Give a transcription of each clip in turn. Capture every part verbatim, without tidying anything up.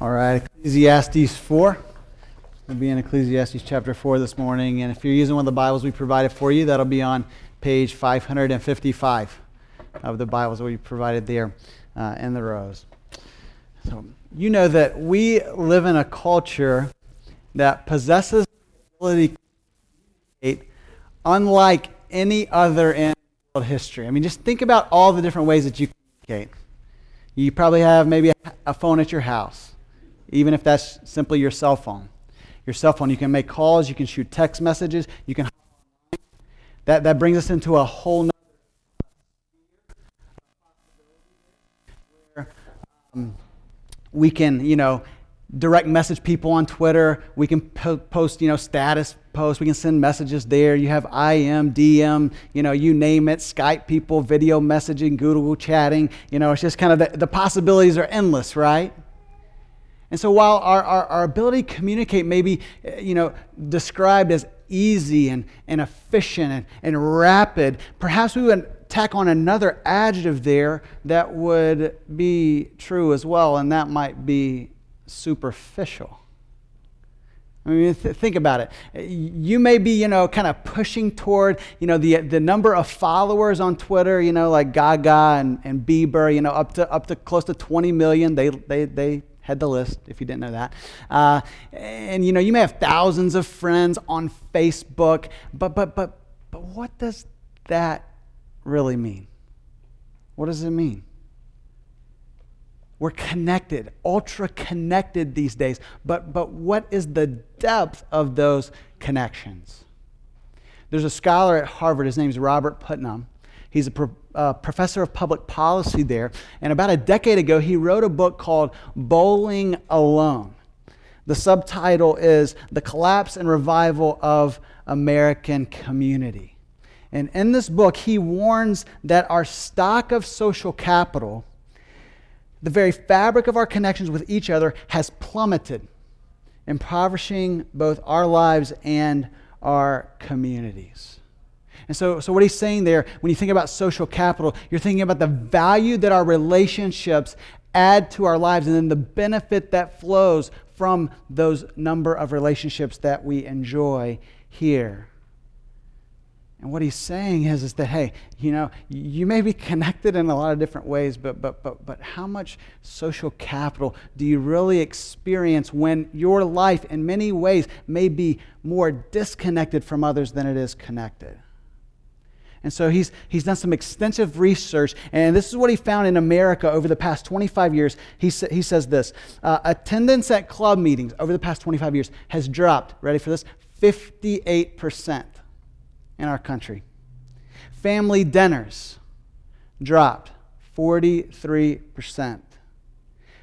All right, Ecclesiastes four. We'll be in Ecclesiastes chapter four this morning, and if you're using one of the Bibles we provided for you, that'll be on page five fifty-five of the Bibles that we provided there uh, in the rows. So you know that we live in a culture that possesses the ability to communicate unlike any other in world history. I mean, just think about all the different ways that you communicate. You probably have maybe a phone at your house, even if that's simply your cell phone. Your cell phone, you can make calls, you can shoot text messages, you can... That that brings us into a whole nother where um, we can, you know, direct message people on Twitter, we can po- post, you know, status posts, we can send messages there. You have I M, D M, you know, you name it, Skype people, video messaging, Google chatting, you know, it's just kind of the, the possibilities are endless, right? And so while our, our, our ability to communicate may be, you know, described as easy and, and efficient and, and rapid, perhaps we would tack on another adjective there that would be true as well, and that might be superficial. I mean, th- think about it. You may be, you know, kind of pushing toward, you know, the the number of followers on Twitter, you know, like Gaga and, and Bieber, you know, up to up to close to twenty million. They they they had the list, if you didn't know that. Uh, and you know, you may have thousands of friends on Facebook, but but but but what does that really mean? What does it mean? We're connected, ultra connected these days, but but what is the depth of those connections? There's a scholar at Harvard, his name's Robert Putnam. He's a pro, uh, professor of public policy there, and about a decade ago, he wrote a book called Bowling Alone. The subtitle is The Collapse and Revival of American Community. And in this book, he warns that our stock of social capital, the very fabric of our connections with each other, has plummeted, impoverishing both our lives and our communities. And so, so what he's saying there, when you think about social capital, you're thinking about the value that our relationships add to our lives and then the benefit that flows from those number of relationships that we enjoy here. And what he's saying is, is that, hey, you know, you may be connected in a lot of different ways, but but but but how much social capital do you really experience when your life in many ways may be more disconnected from others than it is connected? And so he's he's done some extensive research, and this is what he found in America over the past twenty-five years. He, sa- he says this, uh, attendance at club meetings over the past twenty-five years has dropped, ready for this, fifty-eight percent. In our country. Family dinners dropped forty-three percent.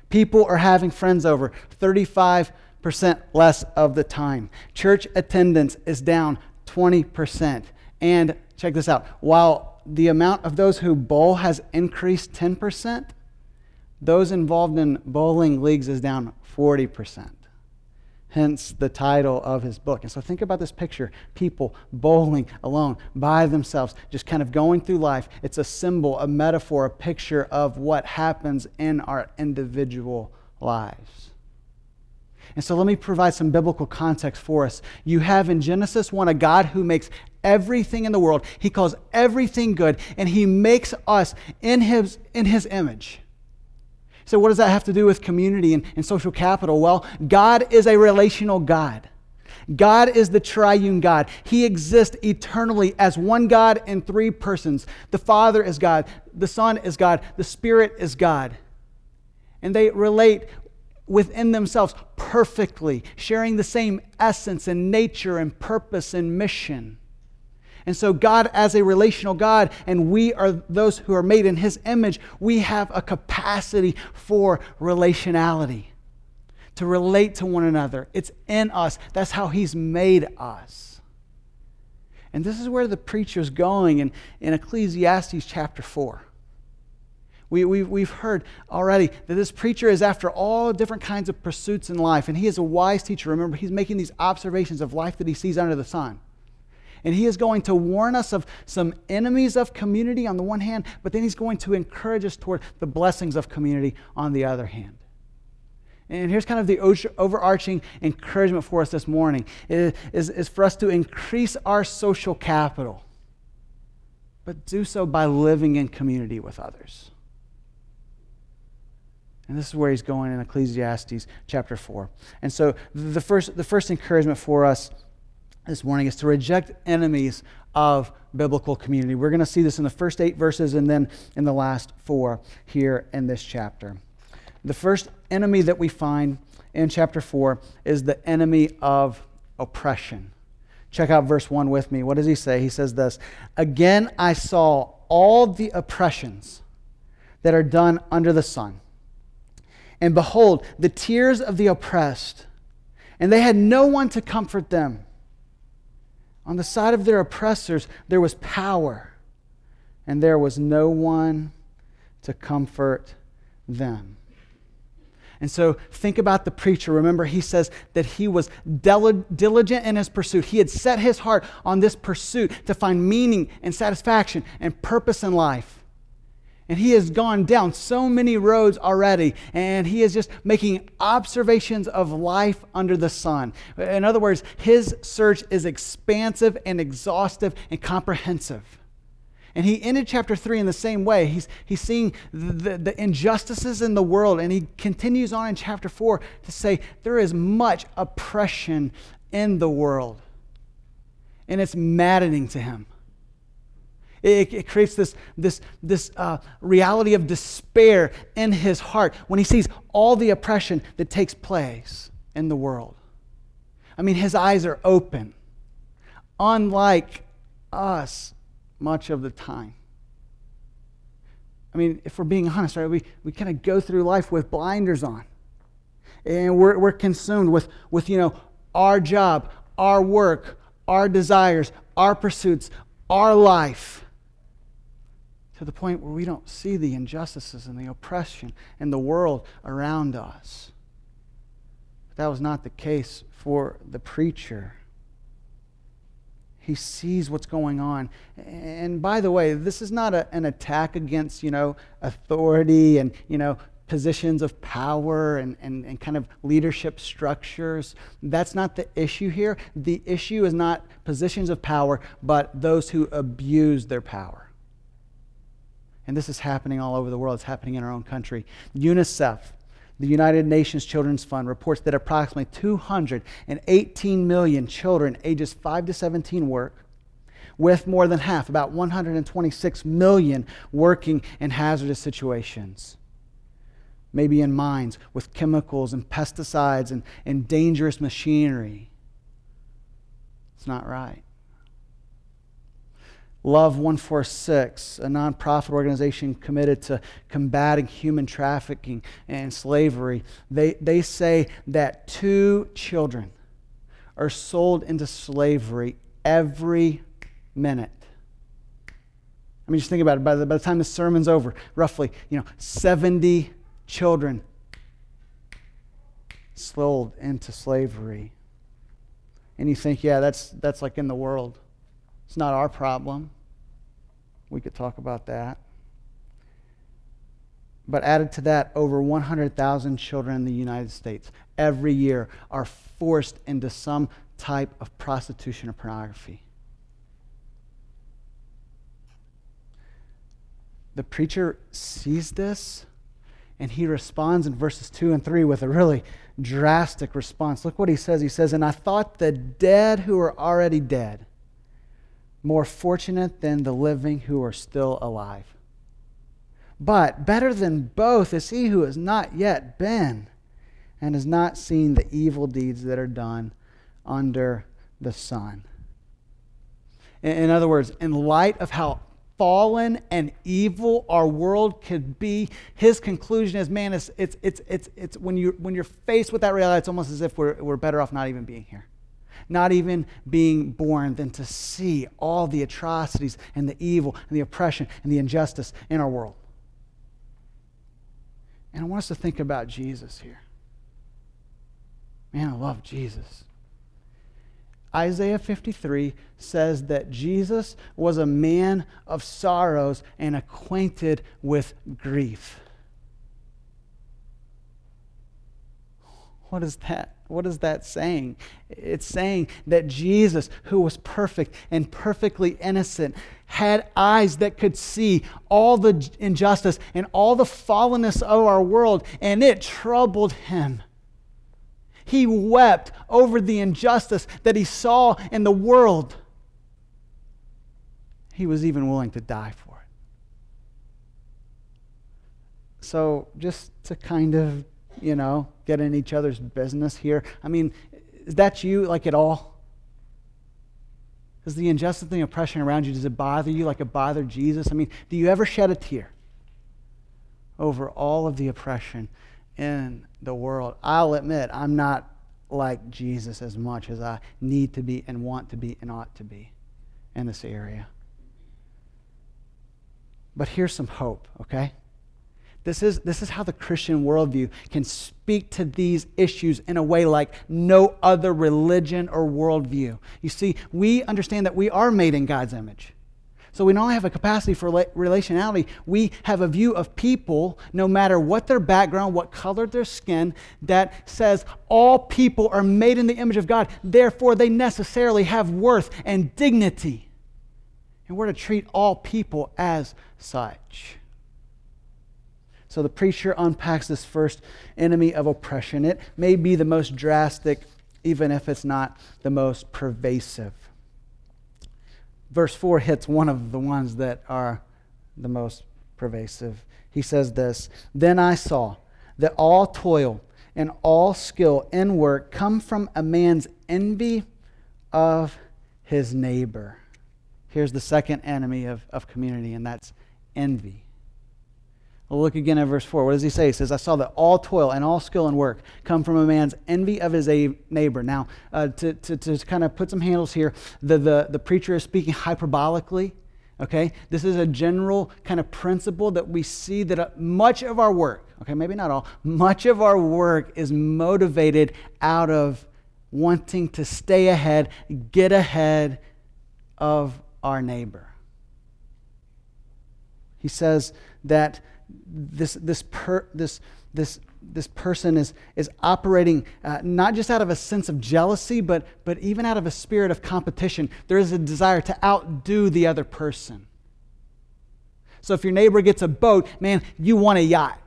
People are having friends over thirty-five percent less of the time. Church attendance is down twenty percent. And check this out, while the amount of those who bowl has increased ten percent, those involved in bowling leagues is down forty percent. Hence the title of his book. And so think about this picture. People bowling alone, by themselves, just kind of going through life. It's a symbol, a metaphor, a picture of what happens in our individual lives. And so let me provide some biblical context for us. You have in Genesis one a God who makes everything in the world. He calls everything good, and he makes us in his, in his image. So what does that have to do with community and, and social capital? Well, God is a relational God. God is the triune God. He exists eternally as one God in three persons. The Father is God, the Son is God, the Spirit is God. And they relate within themselves perfectly, sharing the same essence and nature and purpose and mission. And so God as a relational God, and we are those who are made in his image, we have a capacity for relationality, to relate to one another. It's in us. That's how he's made us. And this is where the preacher's going in, in Ecclesiastes chapter four. We, we, we've heard already that this preacher is after all different kinds of pursuits in life, and he is a wise teacher. Remember, he's making these observations of life that he sees under the sun. And he is going to warn us of some enemies of community on the one hand, but then he's going to encourage us toward the blessings of community on the other hand. And here's kind of the overarching encouragement for us this morning, is, is, is for us to increase our social capital, but do so by living in community with others. And this is where he's going in Ecclesiastes chapter four. And so the first, the first encouragement for us this morning is to reject enemies of biblical community. We're going to see this in the first eight verses and then in the last four here in this chapter. The first enemy that we find in chapter four is the enemy of oppression. Check out verse one with me. What does he say? He says this, "Again I saw all the oppressions that are done under the sun, and behold, the tears of the oppressed, and they had no one to comfort them. On the side of their oppressors there was power, and there was no one to comfort them." And so think about the preacher. Remember, he says that he was diligent in his pursuit. He had set his heart on this pursuit to find meaning and satisfaction and purpose in life. And he has gone down so many roads already, and he is just making observations of life under the sun. In other words, his search is expansive and exhaustive and comprehensive. And he ended chapter three in the same way. He's, he's seeing the, the injustices in the world, and he continues on in chapter four to say there is much oppression in the world, and it's maddening to him. It, it creates this, this, this uh, reality of despair in his heart when he sees all the oppression that takes place in the world. I mean, his eyes are open, unlike us much of the time. I mean, if we're being honest, right, we, we kind of go through life with blinders on. And we're we're consumed with, with, you know, our job, our work, our desires, our pursuits, our life, to the point where we don't see the injustices and the oppression and the world around us. But that was not the case for the preacher. He sees what's going on. And by the way, this is not a, an attack against, you know, authority and, you know, positions of power and, and, and kind of leadership structures. That's not the issue here. The issue is not positions of power, but those who abuse their power. And this is happening all over the world. It's happening in our own country. UNICEF, the United Nations Children's Fund, reports that approximately two hundred eighteen million children ages five to seventeen work, with more than half, about one hundred twenty-six million, working in hazardous situations. Maybe in mines with chemicals and pesticides and, and dangerous machinery. It's not right. Love one forty-six, a nonprofit organization committed to combating human trafficking and slavery, they, they say that two children are sold into slavery every minute. I mean, just think about it. By the, by the time the sermon's over, roughly, you know, seventy children sold into slavery. And you think, yeah, that's that's like in the world. It's not our problem. We could talk about that. But added to that, over one hundred thousand children in the United States every year are forced into some type of prostitution or pornography. The preacher sees this, and he responds in verses two and three with a really drastic response. Look what he says. He says, "And I thought the dead who are already dead more fortunate than the living who are still alive. But better than both is he who has not yet been and has not seen the evil deeds that are done under the sun." In other words, in light of how fallen and evil our world could be, his conclusion is, man, it's it's it's it's, it's when you when you're faced with that reality, it's almost as if we're we're better off not even being here. Not even being born, than to see all the atrocities and the evil and the oppression and the injustice in our world. And I want us to think about Jesus here. Man, I love Jesus. Isaiah fifty-three says that Jesus was a man of sorrows and acquainted with grief. What is that? What is that saying? It's saying that Jesus, who was perfect and perfectly innocent, had eyes that could see all the injustice and all the fallenness of our world, and it troubled him. He wept over the injustice that he saw in the world. He was even willing to die for it. So just to kind of, you know, get in each other's business here. I mean, is that you, like, at all? Does the injustice and the oppression around you, does it bother you like it bothered Jesus? I mean, do you ever shed a tear over all of the oppression in the world? I'll admit, I'm not like Jesus as much as I need to be and want to be and ought to be in this area. But here's some hope, okay? This is, this is how the Christian worldview can speak to these issues in a way like no other religion or worldview. You see, we understand that we are made in God's image. So we not only have a capacity for relationality, we have a view of people, no matter what their background, what color their skin, that says all people are made in the image of God. Therefore, they necessarily have worth and dignity. And we're to treat all people as such. So the preacher unpacks this first enemy of oppression. It may be the most drastic, even if it's not the most pervasive. Verse four hits one of the ones that are the most pervasive. He says this, "Then I saw that all toil and all skill in work come from a man's envy of his neighbor." Here's the second enemy of, of community, and that's envy. Well, look again at verse four. What does he say? He says, "I saw that all toil and all skill and work come from a man's envy of his neighbor." Now, uh, to, to, to kind of put some handles here, the, the, the preacher is speaking hyperbolically, okay? This is a general kind of principle that we see that much of our work, okay, maybe not all, much of our work is motivated out of wanting to stay ahead, get ahead of our neighbor. He says that This this per, this this this person is is operating uh, not just out of a sense of jealousy, but but even out of a spirit of competition. There is a desire to outdo the other person. So if your neighbor gets a boat, man, you want a yacht.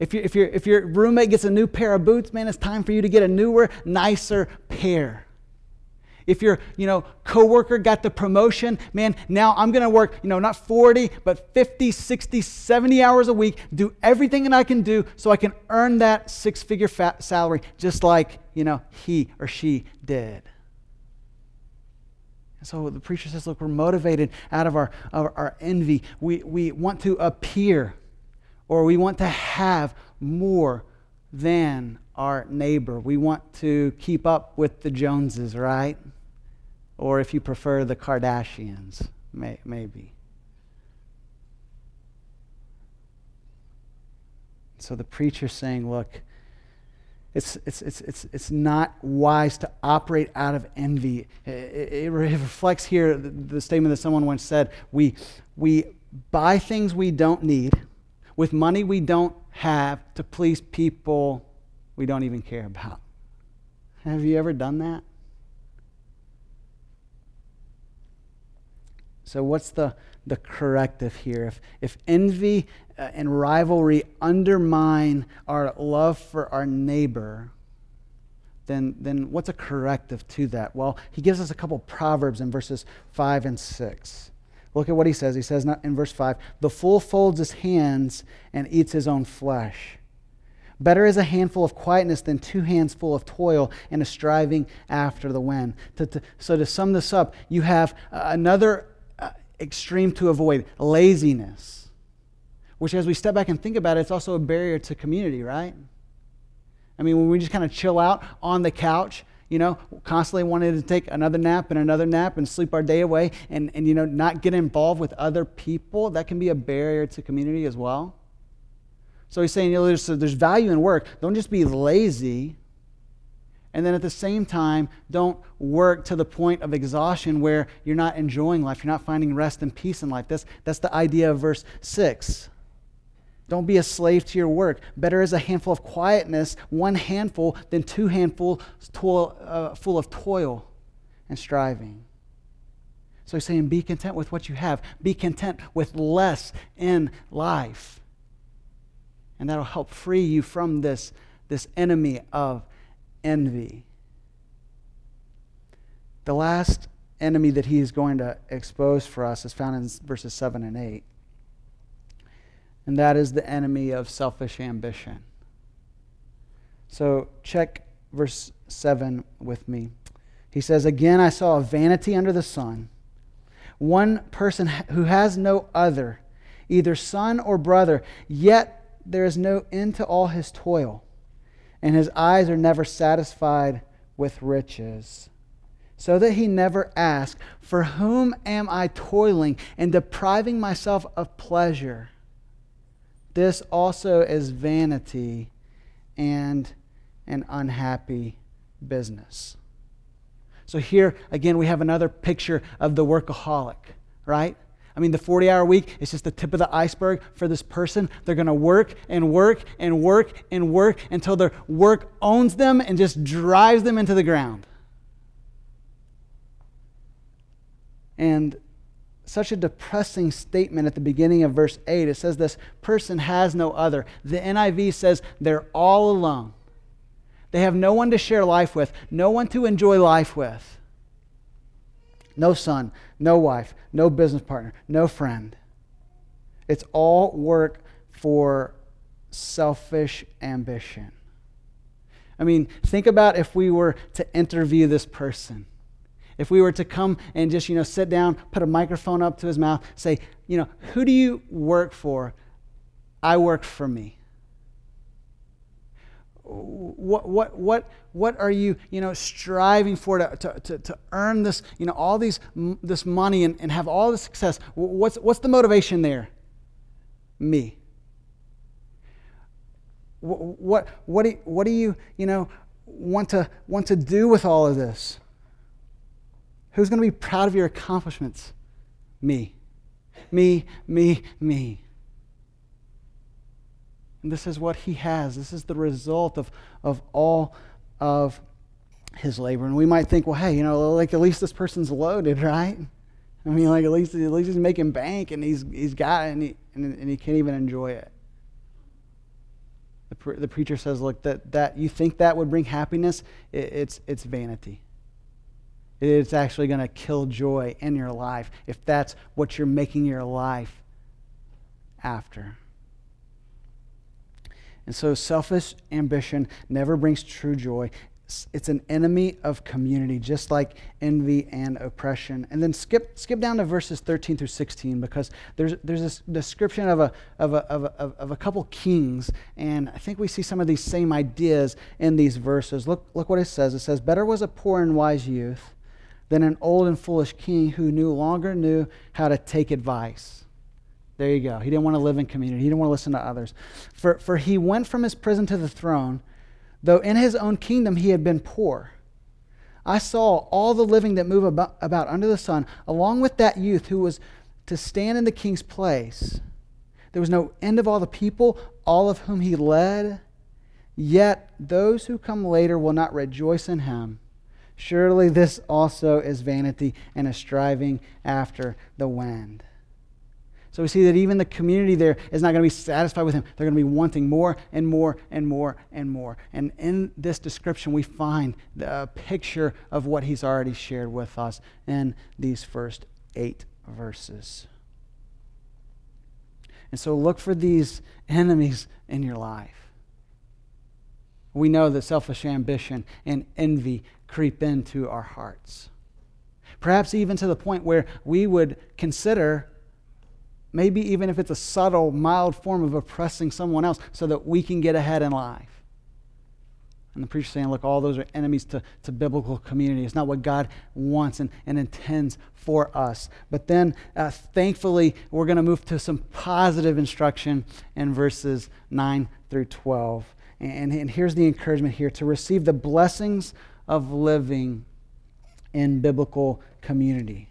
If you if your if your roommate gets a new pair of boots, man, it's time for you to get a newer, nicer pair. If your, you know, coworker got the promotion, man, now I'm going to work, you know, not forty, but fifty, sixty, seventy hours a week, do everything that I can do so I can earn that six-figure fat salary just like, you know, he or she did. And so the preacher says, look, we're motivated out of our, of our envy. We, we want to appear, or we want to have more than our neighbor. We want to keep up with the Joneses, right? Or if you prefer, the Kardashians, may, maybe. So the preacher's saying, look, it's it's it's it's it's not wise to operate out of envy. It, it, it reflects here the, the statement that someone once said: we we buy things we don't need with money we don't have to please people we don't even care about. Have you ever done that? So what's the, the corrective here? If, if envy and rivalry undermine our love for our neighbor, then, then what's a corrective to that? Well, he gives us a couple proverbs in verses five and six. Look at what he says. He says in verse five, "The fool folds his hands and eats his own flesh. Better is a handful of quietness than two hands full of toil and a striving after the wind." To, to, so to sum this up, you have uh, another uh, extreme to avoid, laziness, which, as we step back and think about it, it's also a barrier to community, right? I mean, when we just kind of chill out on the couch, you know, constantly wanting to take another nap and another nap and sleep our day away and, and, you know, not get involved with other people, that can be a barrier to community as well. So he's saying, you know, there's, there's value in work. Don't just be lazy. And then at the same time, don't work to the point of exhaustion where you're not enjoying life. You're not finding rest and peace in life. That's, that's the idea of verse six. Don't be a slave to your work. Better is a handful of quietness, one handful, than two handfuls toil, uh, full of toil and striving. So he's saying, be content with what you have. Be content with less in life. And that'll help free you from this, this enemy of envy. The last enemy that he is going to expose for us is found in verses seven and eight. And that is the enemy of selfish ambition. So check verse seven with me. He says, "Again, I saw a vanity under the sun, one person who has no other, either son or brother, yet there is no end to all his toil, and his eyes are never satisfied with riches, so that he never asks, for whom am I toiling and depriving myself of pleasure? This also is vanity and an unhappy business." So here, again, we have another picture of the workaholic, right? I mean, the forty-hour week is just the tip of the iceberg for this person. They're going to work and work and work and work until their work owns them and just drives them into the ground. And such a depressing statement at the beginning of verse eight. It says this person has no other. The N I V says they're all alone. They have no one to share life with, no one to enjoy life with. No son, no wife, no business partner, no friend. It's all work for selfish ambition. I mean, think about if we were to interview this person. If we were to come and just, you know, sit down, put a microphone up to his mouth, say, you know, who do you work for? I work for me. What what what what are you, you know, striving for to to, to, to earn this, you know, all these this money and, and have all the success? What's what's the motivation there? Me. What what what do you, what do you, you know, want to want to do with all of this? Who's going to be proud of your accomplishments? Me. Me, me, me. And this is what he has. This is the result of, of all of his labor. And we might think, well, hey, you know, like at least this person's loaded, right? I mean, like at least at least he's making bank and he's he's got it and he, and, and he can't even enjoy it. The, pre- the preacher says, look, that, that you think that would bring happiness? It, it's it's vanity. It's actually going to kill joy in your life if that's what you're making your life after. And so selfish ambition never brings true joy. It's an enemy of community, just like envy and oppression. And then skip skip down to verses thirteen through sixteen, because there's there's this description of a of a of a, of a couple kings, and I think we see some of these same ideas in these verses. Look look what it says. It says, "Better was a poor and wise youth than an old and foolish king who no longer knew how to take advice." There you go. He didn't want to live in community. He didn't want to listen to others. For for he went from his prison to the throne, though in his own kingdom he had been poor. I saw all the living that move about, about under the sun, along with that youth who was to stand in the king's place. There was no end of all the people, all of whom he led. Yet those who come later will not rejoice in him. Surely this also is vanity and a striving after the wind. So we see that even the community there is not going to be satisfied with him. They're going to be wanting more and more and more and more. And in this description, we find the picture of what he's already shared with us in these first eight verses. And so look for these enemies in your life. We know that selfish ambition and envy creep into our hearts. Perhaps even to the point where we would consider, maybe even if it's a subtle, mild form of oppressing someone else so that we can get ahead in life. And the preacher's saying, look, all those are enemies to, to biblical community. It's not what God wants and, and intends for us. But then, uh, thankfully, we're going to move to some positive instruction in verses nine through twelve. And, and here's the encouragement here, to receive the blessings of living in biblical community.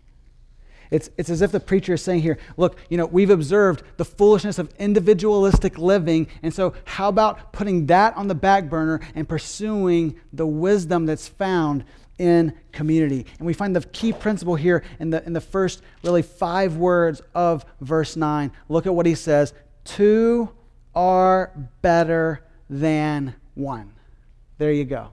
It's it's as if the preacher is saying here, look, you know, we've observed the foolishness of individualistic living, and so how about putting that on the back burner and pursuing the wisdom that's found in community? And we find the key principle here in the in the first really five words of verse nine. Look at what he says: two are better than one. There you go.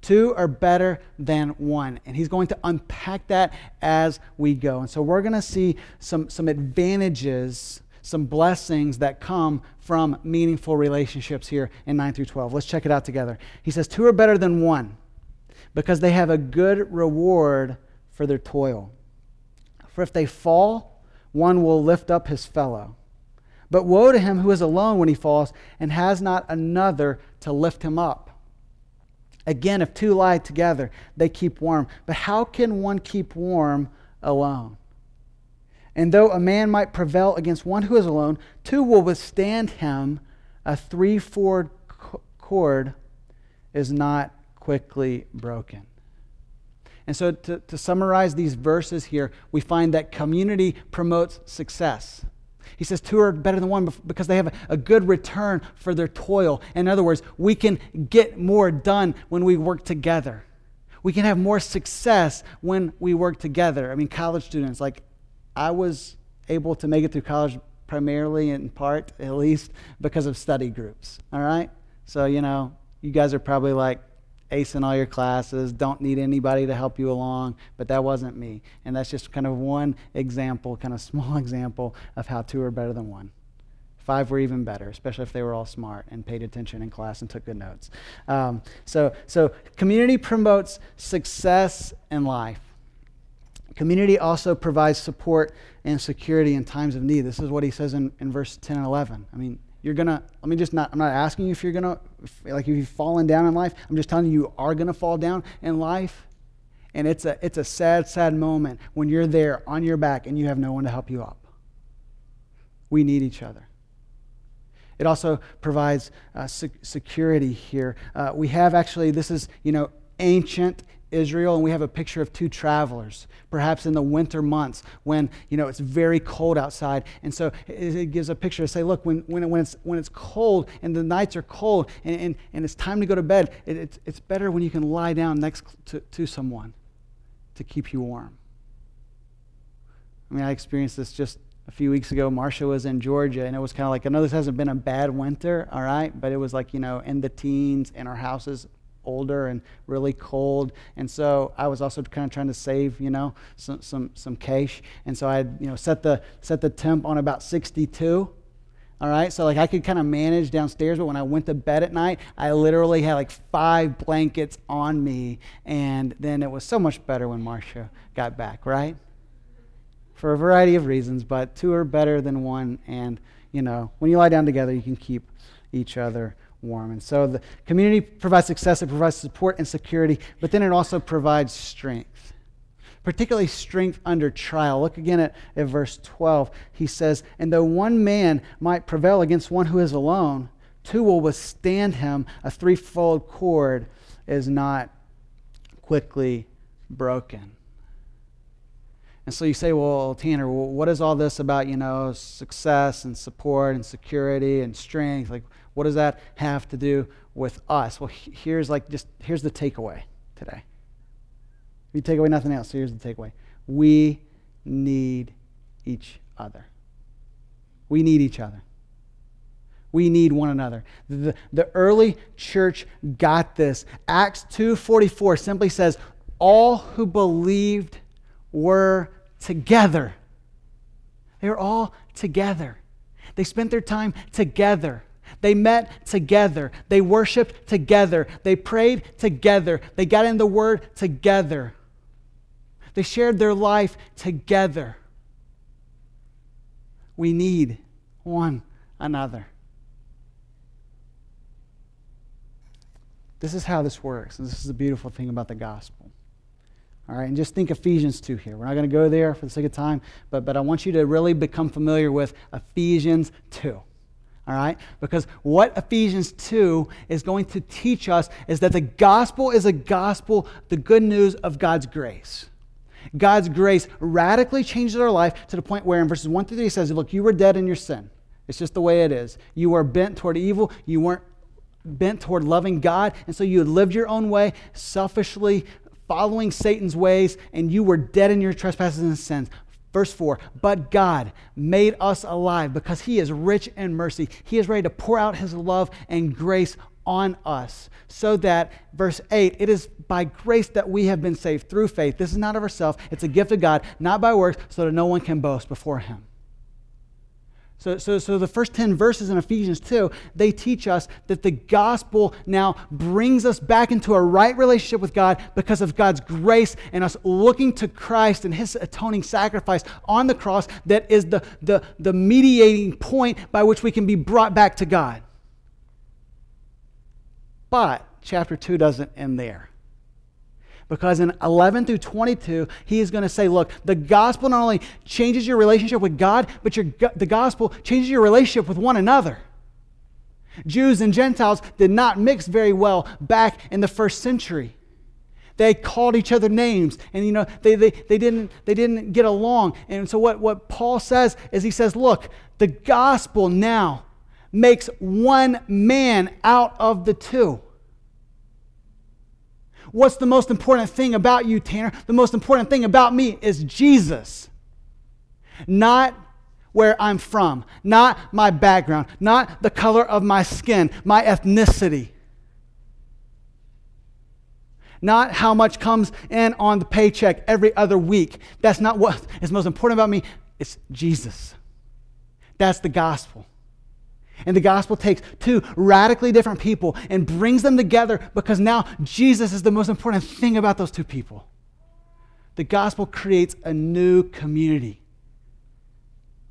Two are better than one. And he's going to unpack that as we go. And so we're going to see some, some advantages, some blessings that come from meaningful relationships here in nine through twelve. Let's check it out together. He says, two are better than one because they have a good reward for their toil. For if they fall, one will lift up his fellow. But woe to him who is alone when he falls and has not another to lift him up. Again, if two lie together, they keep warm. But how can one keep warm alone? And though a man might prevail against one who is alone, two will withstand him. A three-fold cord is not quickly broken. And so to, to summarize these verses here, we find that community promotes success. He says two are better than one because they have a good return for their toil. In other words, we can get more done when we work together. We can have more success when we work together. I mean, college students, like I was able to make it through college primarily, in part, at least, because of study groups, all right? So, you know, you guys are probably like acing all your classes, don't need anybody to help you along, but that wasn't me. And that's just kind of one example, kind of small example of how two are better than one. Five were even better, especially if they were all smart and paid attention in class and took good notes. Um, so, so community promotes success in life. Community also provides support and security in times of need. This is what he says in, in verse ten and eleven. I mean, You're gonna, let me just not, I'm not asking you if you're gonna, if, like if you've fallen down in life, I'm just telling you, you are gonna fall down in life. And it's a, it's a sad, sad moment when you're there on your back and you have no one to help you up. We need each other. It also provides uh, sec- security here. Uh, we have actually, this is, you know, ancient Israel, and we have a picture of two travelers, perhaps in the winter months when, you know, it's very cold outside. And so it gives a picture to say, look, when when, when it's when it's cold and the nights are cold and, and, and it's time to go to bed, it, it's, it's better when you can lie down next to, to someone to keep you warm. I mean, I experienced this just a few weeks ago. Marsha was in Georgia, and it was kind of like, I know this hasn't been a bad winter, all right, but it was like, you know, in the teens, and our houses older and really cold, and so I was also kind of trying to save, you know, some some some cash, and so I, you know, set the set the temp on about sixty-two, all right. So like I could kind of manage downstairs, but when I went to bed at night, I literally had like five blankets on me, and then it was so much better when Marsha got back, right? For a variety of reasons, but two are better than one, and you know, when you lie down together, you can keep each other warm. And so the community provides success, it provides support and security, but then it also provides strength, particularly strength under trial. Look again at, at verse twelve. He says, and though one man might prevail against one who is alone, two will withstand him. A threefold cord is not quickly broken. And so you say, well, Tanner, what is all this about, you know, success and support and security and strength? Like, what does that have to do with us? Well, here's like just here's the takeaway today. If you take away nothing else, here's the takeaway. We need each other. We need each other. We need one another. The, the early church got this. Acts two forty-four simply says, all who believed were together. They were all together. They spent their time together. They met together. They worshiped together. They prayed together. They got in the Word together. They shared their life together. We need one another. This is how this works. And this is the beautiful thing about the gospel. All right, and just think Ephesians two here. We're not going to go there for the sake of time, but, but I want you to really become familiar with Ephesians two, all right? Because what Ephesians two is going to teach us is that the gospel is a gospel, the good news of God's grace. God's grace radically changes our life to the point where in verses one through three he says, look, you were dead in your sin. It's just the way it is. You were bent toward evil. You weren't bent toward loving God. And so you had lived your own way, selfishly following Satan's ways, and you were dead in your trespasses and sins. Verse four, but God made us alive because he is rich in mercy. He is ready to pour out his love and grace on us so that, verse eight, it is by grace that we have been saved through faith. This is not of ourselves. It's a gift of God, not by works, so that no one can boast before him. So, so, so the first ten verses in Ephesians two, they teach us that the gospel now brings us back into a right relationship with God because of God's grace and us looking to Christ and his atoning sacrifice on the cross that is the, the, the mediating point by which we can be brought back to God. But chapter two doesn't end there. Because in eleven through twenty-two, he is going to say, look, the gospel not only changes your relationship with God, but your, the gospel changes your relationship with one another. Jews and Gentiles did not mix very well back in the first century. They called each other names, and you know they they, they didn't they didn't get along. And so what, what Paul says is he says, look, the gospel now makes one man out of the two. What's the most important thing about you, Tanner? The most important thing about me is Jesus. Not where I'm from, not my background, not the color of my skin, my ethnicity. Not how much comes in on the paycheck every other week. That's not what is most important about me. It's Jesus. That's the gospel. And the gospel takes two radically different people and brings them together because now Jesus is the most important thing about those two people. The gospel creates a new community.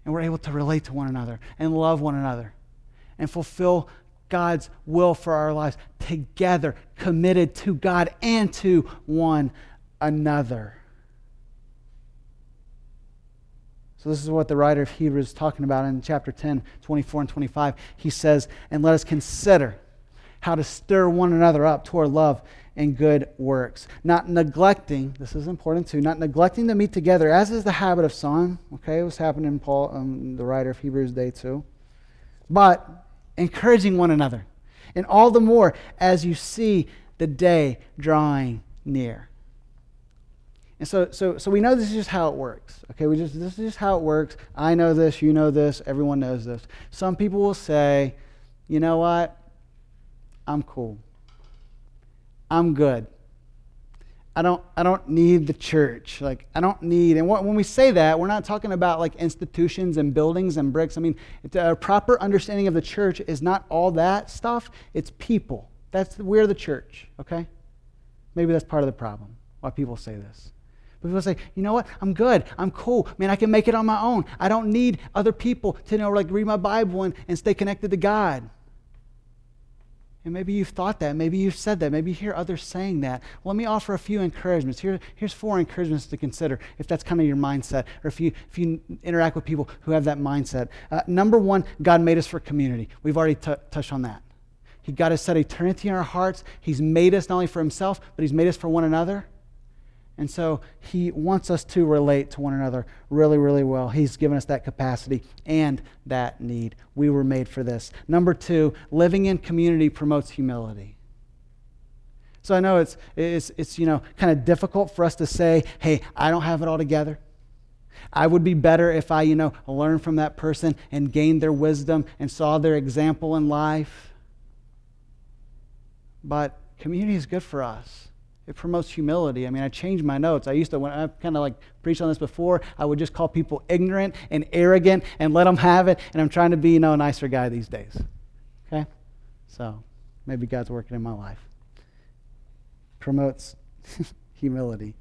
And we're able to relate to one another and love one another and fulfill God's will for our lives together, committed to God and to one another. So this is what the writer of Hebrews is talking about in chapter ten, twenty-four and twenty-five. He says, and let us consider how to stir one another up toward love and good works, not neglecting, this is important too, not neglecting to meet together, as is the habit of some. Okay, it was happening in Paul, um, the writer of Hebrews' day too. But encouraging one another, and all the more as you see the day drawing near. And so, so, so we know this is just how it works. Okay, we just this is just how it works. I know this, you know this, everyone knows this. Some people will say, "You know what? I'm cool. I'm good. I don't, I don't need the church. Like, I don't need." And what, when we say that, we're not talking about like institutions and buildings and bricks. I mean, a proper understanding of the church is not all that stuff. It's people. That's we're the church. Okay, maybe that's part of the problem why people say this. But people say, you know what? I'm good. I'm cool. Man, I can make it on my own. I don't need other people to, you know, like read my Bible and, and stay connected to God. And maybe you've thought that. Maybe you've said that. Maybe you hear others saying that. Well, let me offer a few encouragements. Here, here's four encouragements to consider if that's kind of your mindset or if you if you interact with people who have that mindset. Uh, number one, God made us for community. We've already t- touched on that. He got to set eternity in our hearts. He's made us not only for himself, but he's made us for one another. And so he wants us to relate to one another really, really well. He's given us that capacity and that need. We were made for this. Number two, living in community promotes humility. So I know it's it's it's you know kind of difficult for us to say, hey, I don't have it all together. I would be better if I, you know, learned from that person and gained their wisdom and saw their example in life. But community is good for us. It promotes humility. I mean, I changed my notes. I used to, when I kind of like preached on this before, I would just call people ignorant and arrogant and let them have it. And I'm trying to be, you know, a nicer guy these days. Okay? So maybe God's working in my life. Promotes humility.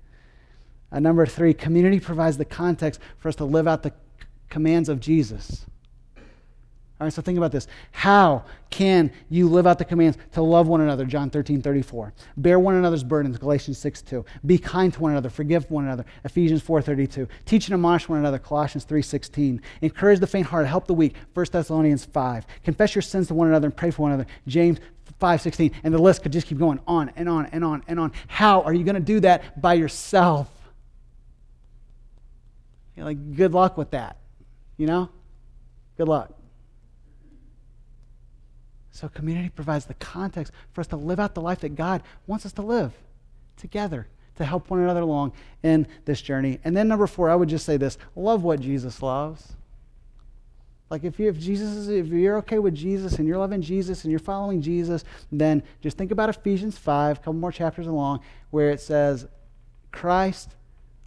Uh, number three, community provides the context for us to live out the c- commands of Jesus. All right, so think about this. How can you live out the commands to love one another, John thirteen thirty-four. Bear one another's burdens, Galatians six two. Be kind to one another, forgive one another, Ephesians four thirty-two. Teach and admonish one another, Colossians three sixteen. Encourage the faint-hearted, help the weak, First Thessalonians five. Confess your sins to one another and pray for one another, James five sixteen. And the list could just keep going on and on and on and on. How are you going to do that by yourself? You're like, good luck with that, you know? Good luck. So community provides the context for us to live out the life that God wants us to live together, to help one another along in this journey. And then number four, I would just say this: love what Jesus loves. Like if you if Jesus is, if you're okay with Jesus and you're loving Jesus and you're following Jesus, then just think about Ephesians five, a couple more chapters along, where it says, Christ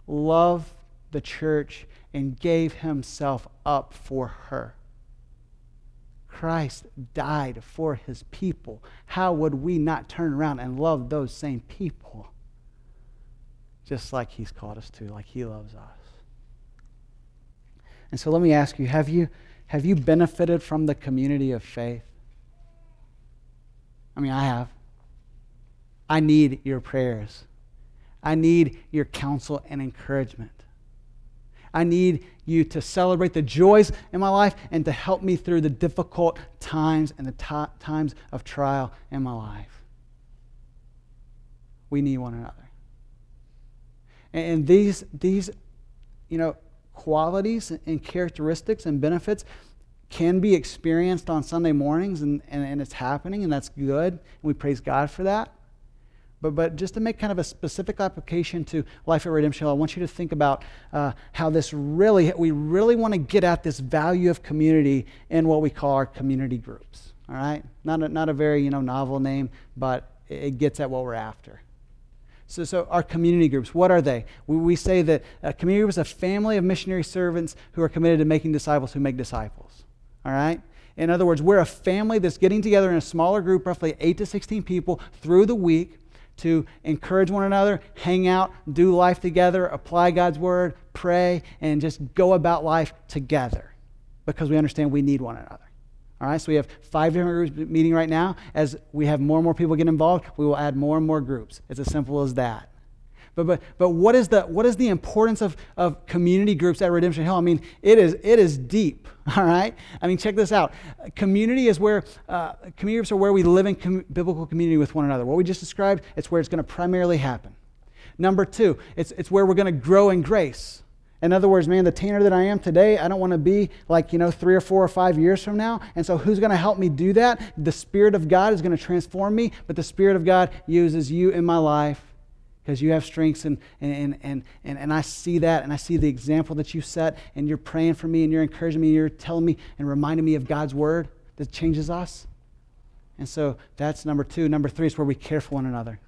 loved the church and gave himself up for her. Christ died for his people. How would we not turn around and love those same people? Just like he's called us to, like he loves us. And so let me ask you, have you have you benefited from the community of faith? I mean, I have. I need your prayers. I need your counsel and encouragement. I need you to celebrate the joys in my life and to help me through the difficult times and the t- times of trial in my life. We need one another. And, and these, these, you know, qualities and characteristics and benefits can be experienced on Sunday mornings, and, and, and it's happening, and that's good, and we praise God for that. But but just to make kind of a specific application to life at Redemption Hill, I want you to think about uh, how this really, we really want to get at this value of community in what we call our community groups, all right? Not a, not a very, you know, novel name, but it gets at what we're after. So, so our community groups, what are they? We, we say that a community group is a family of missionary servants who are committed to making disciples who make disciples, all right? In other words, we're a family that's getting together in a smaller group, roughly eight to sixteen people through the week, to encourage one another, hang out, do life together, apply God's word, pray, and just go about life together because we understand we need one another. All right, so we have five different groups meeting right now. As we have more and more people get involved, we will add more and more groups. It's as simple as that. But but but what is the what is the importance of, of community groups at Redemption Hill? I mean, it is it is deep. All right. I mean, check this out. Community is where uh, community groups are where we live in com- biblical community with one another. What we just described, it's where it's going to primarily happen. Number two, it's it's where we're going to grow in grace. In other words, man, the tanner that I am today, I don't want to be like, you know, three or four or five years from now. And so who's going to help me do that? The Spirit of God is going to transform me, but the Spirit of God uses you in my life because you have strengths, and, and and and and I see that, and I see the example that you set, and you're praying for me, and you're encouraging me, and you're telling me and reminding me of God's word that changes us. And so that's number two. Number three is where we care for one another.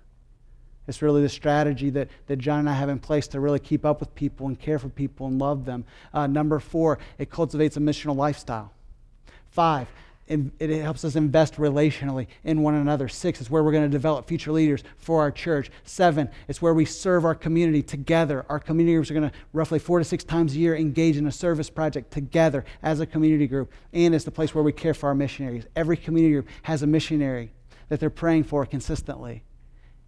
It's really the strategy that, that John and I have in place to really keep up with people and care for people and love them. Uh, number four, it cultivates a missional lifestyle. Five, and it helps us invest relationally in one another. Six, it's where we're going to develop future leaders for our church. Seven, it's where we serve our community together. Our community groups are going to roughly four to six times a year engage in a service project together as a community group. And it's the place where we care for our missionaries. Every community group has a missionary that they're praying for consistently.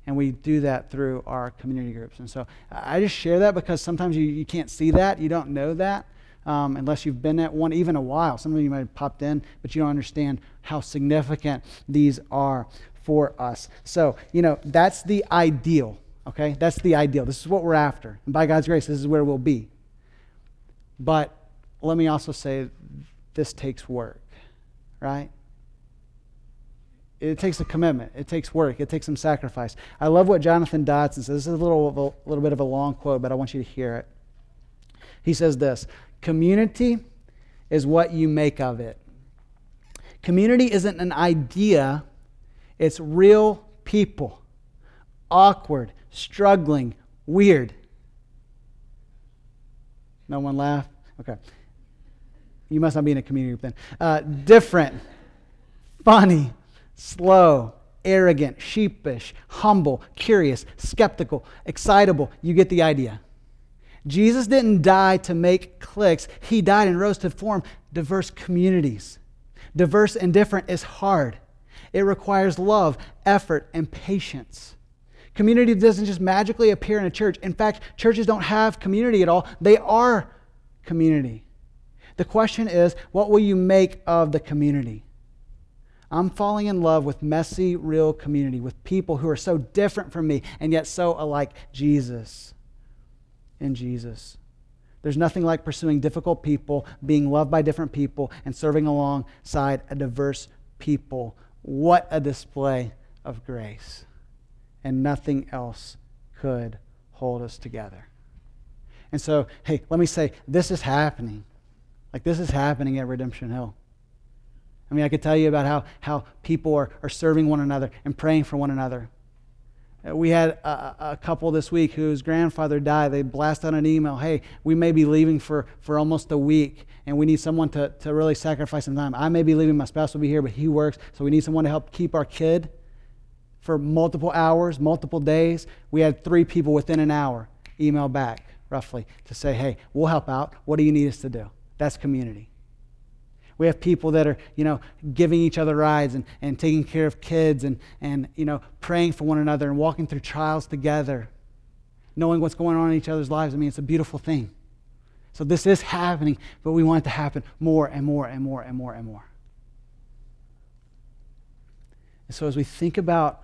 And we do that through our community groups. And so I just share that because sometimes you, you can't see that. You don't know that. Um, unless you've been at one even a while. Some of you might have popped in, but you don't understand how significant these are for us. So, you know, that's the ideal, okay? That's the ideal. This is what we're after. And by God's grace, this is where we'll be. But let me also say this takes work, right? It takes a commitment. It takes work. It takes some sacrifice. I love what Jonathan Dodson says. This is a little, a little bit of a long quote, but I want you to hear it. He says this: community is what you make of it. Community isn't an idea, it's real people. Awkward, struggling, weird. No one laughed? Okay. You must not be in a community group then. Uh, different, funny, slow, arrogant, sheepish, humble, curious, skeptical, excitable. You get the idea. Jesus didn't die to make cliques. He died and rose to form diverse communities. Diverse and different is hard. It requires love, effort, and patience. Community doesn't just magically appear in a church. In fact, churches don't have community at all. They are community. The question is, what will you make of the community? I'm falling in love with messy, real community, with people who are so different from me and yet so alike Jesus. In Jesus. There's nothing like pursuing difficult people, being loved by different people, and serving alongside a diverse people. What a display of grace. And nothing else could hold us together. And so, hey, let me say, this is happening. Like, this is happening at Redemption Hill. I mean, I could tell you about how, how people are, are serving one another and praying for one another. We had a, a couple this week whose grandfather died. They blast out an email, hey, we may be leaving for, for almost a week, and we need someone to, to really sacrifice some time. I may be leaving, my spouse will be here, but he works, so we need someone to help keep our kid for multiple hours, multiple days. We had three people within an hour email back, roughly, to say, hey, we'll help out. What do you need us to do? That's community. We have people that are, you know, giving each other rides and, and taking care of kids and, and, you know, praying for one another and walking through trials together, knowing what's going on in each other's lives. I mean, it's a beautiful thing. So this is happening, but we want it to happen more and more and more and more and more. And so as we think about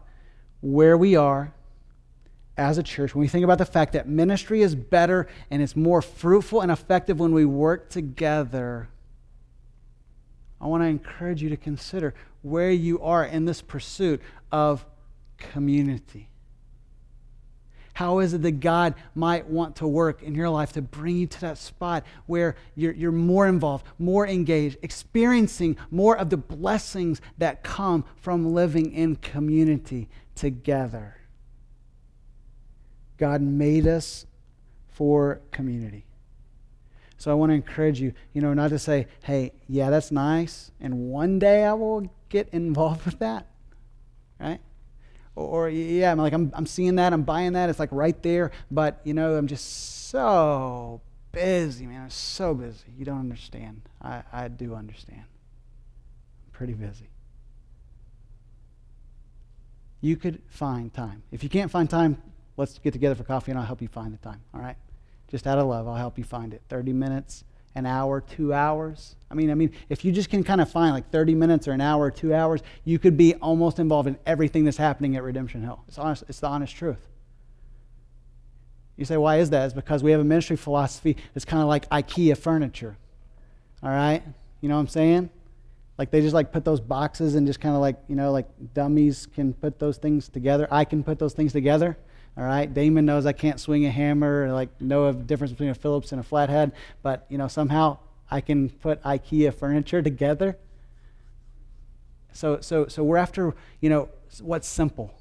where we are as a church, when we think about the fact that ministry is better and it's more fruitful and effective when we work together, I want to encourage you to consider where you are in this pursuit of community. How is it that God might want to work in your life to bring you to that spot where you're, you're more involved, more engaged, experiencing more of the blessings that come from living in community together? God made us for community. So I want to encourage you, you know, not to say, hey, yeah, that's nice, and one day I will get involved with that, right? Or, or yeah, I'm like, I'm, I'm seeing that, I'm buying that, it's like right there, but, you know, I'm just so busy, man, I'm so busy. You don't understand. I, I do understand. I'm pretty busy. You could find time. If you can't find time, let's get together for coffee and I'll help you find the time, all right? Just out of love, I'll help you find it. thirty minutes, an hour, two hours. I mean, I mean, if you just can kind of find like thirty minutes or an hour or two hours, you could be almost involved in everything that's happening at Redemption Hill. It's honest, it's the honest truth. You say, why is that? It's because we have a ministry philosophy that's kind of like IKEA furniture. All right? You know what I'm saying? Like they just like put those boxes and just kind of like, you know, like dummies can put those things together. I can put those things together. All right, Damon knows I can't swing a hammer or like know a difference between a Phillips and a flathead, but you know, somehow I can put IKEA furniture together. So so so we're after, you know, what's simple.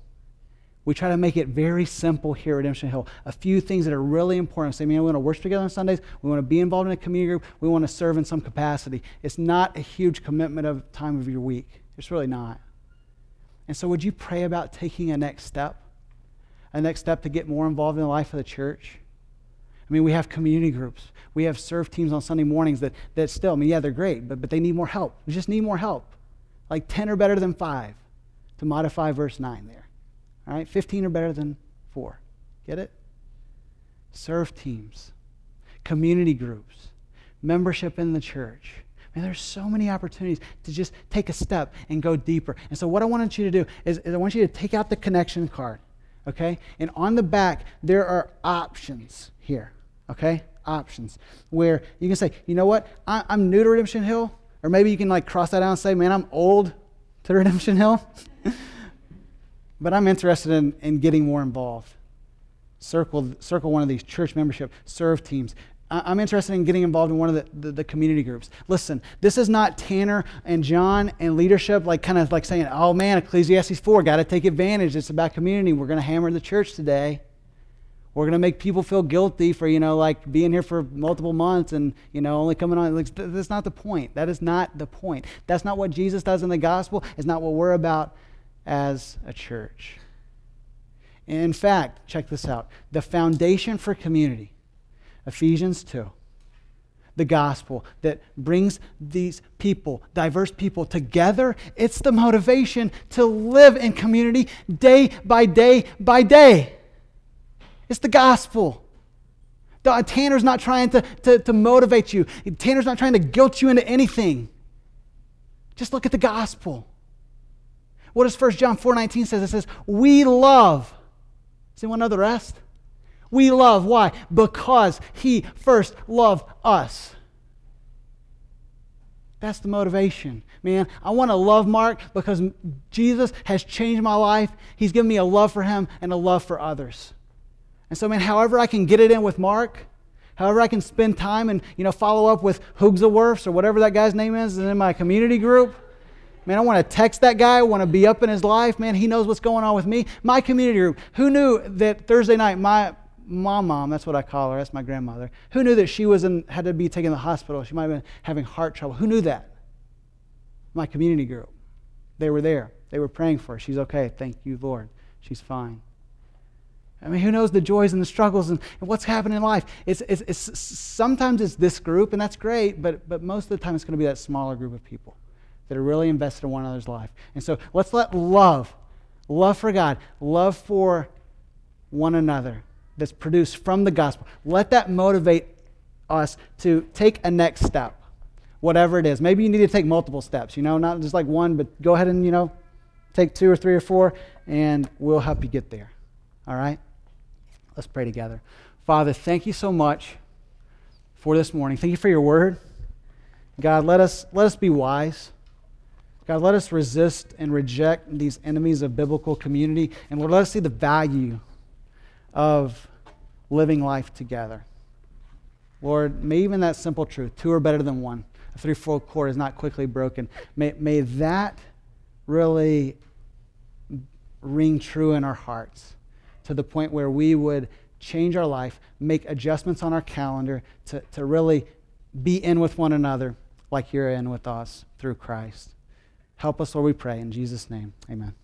We try to make it very simple here at Redemption Hill. A few things that are really important. Say, man, we want to worship together on Sundays, we want to be involved in a community group, we want to serve in some capacity. It's not a huge commitment of time of your week. It's really not. And so would you pray about taking a next step? A next step to get more involved in the life of the church. I mean, we have community groups. We have serve teams on Sunday mornings that, that still, I mean, yeah, they're great, but, but they need more help. We just need more help. Like ten are better than five, to modify verse nine there. All right, fifteen are better than four. Get it? Serve teams, community groups, membership in the church. Man, there's so many opportunities to just take a step and go deeper. And so what I wanted you to do is, is I want you to take out the connection card. Okay? And on the back, there are options here. Okay? Options. Where you can say, you know what? I, I'm new to Redemption Hill. Or maybe you can like cross that out and say, man, I'm old to Redemption Hill. But I'm interested in, in getting more involved. Circle circle one of these church membership, serve teams. I, I'm interested in getting involved in one of the, the, the community groups. Listen, this is not Tanner and John and leadership like kind of like saying, oh man, Ecclesiastes four, got to take advantage. It's about community. We're going to hammer the church today. We're going to make people feel guilty for, you know, like being here for multiple months and, you know, only coming on. Like, that's not the point. That is not the point. That's not what Jesus does in the gospel. It's not what we're about as a church. In fact, check this out. The foundation for community, Ephesians two, the gospel that brings these people, diverse people together, it's the motivation to live in community day by day by day. It's the gospel. Tanner's not trying to, to, to motivate you. Tanner's not trying to guilt you into anything. Just look at the gospel. What does First John four nineteen says? It says, we love. Does anyone know the rest? We love. Why? Because He first loved us. That's the motivation, man. I want to love Mark because Jesus has changed my life. He's given me a love for Him and a love for others. And so, man, however I can get it in with Mark, however I can spend time and, you know, follow up with Hoogsawurfs or whatever that guy's name is in my community group, man, I want to text that guy. I want to be up in his life. Man, he knows what's going on with me. My community group. Who knew that Thursday night, my my mom, that's what I call her, that's my grandmother, who knew that she was in, had to be taken to the hospital? She might have been having heart trouble. Who knew that? My community group. They were there. They were praying for her. She's okay. Thank you, Lord. She's fine. I mean, who knows the joys and the struggles and, and what's happening in life? It's, it's, it's sometimes it's this group, and that's great, but but most of the time it's going to be that smaller group of people that are really invested in one another's life. And so let's let love, love for God, love for one another that's produced from the gospel, let that motivate us to take a next step, whatever it is. Maybe you need to take multiple steps, you know, not just like one, but go ahead and, you know, take two or three or four, and we'll help you get there. All right? Let's pray together. Father, thank you so much for this morning. Thank you for your word. God, let us let us be wise. God, let us resist and reject these enemies of biblical community, and Lord, let us see the value of living life together. Lord, may even that simple truth, two are better than one, a threefold cord is not quickly broken, may, may that really ring true in our hearts to the point where we would change our life, make adjustments on our calendar to, to really be in with one another like you're in with us through Christ. Help us, Lord, we pray. In Jesus' name, amen.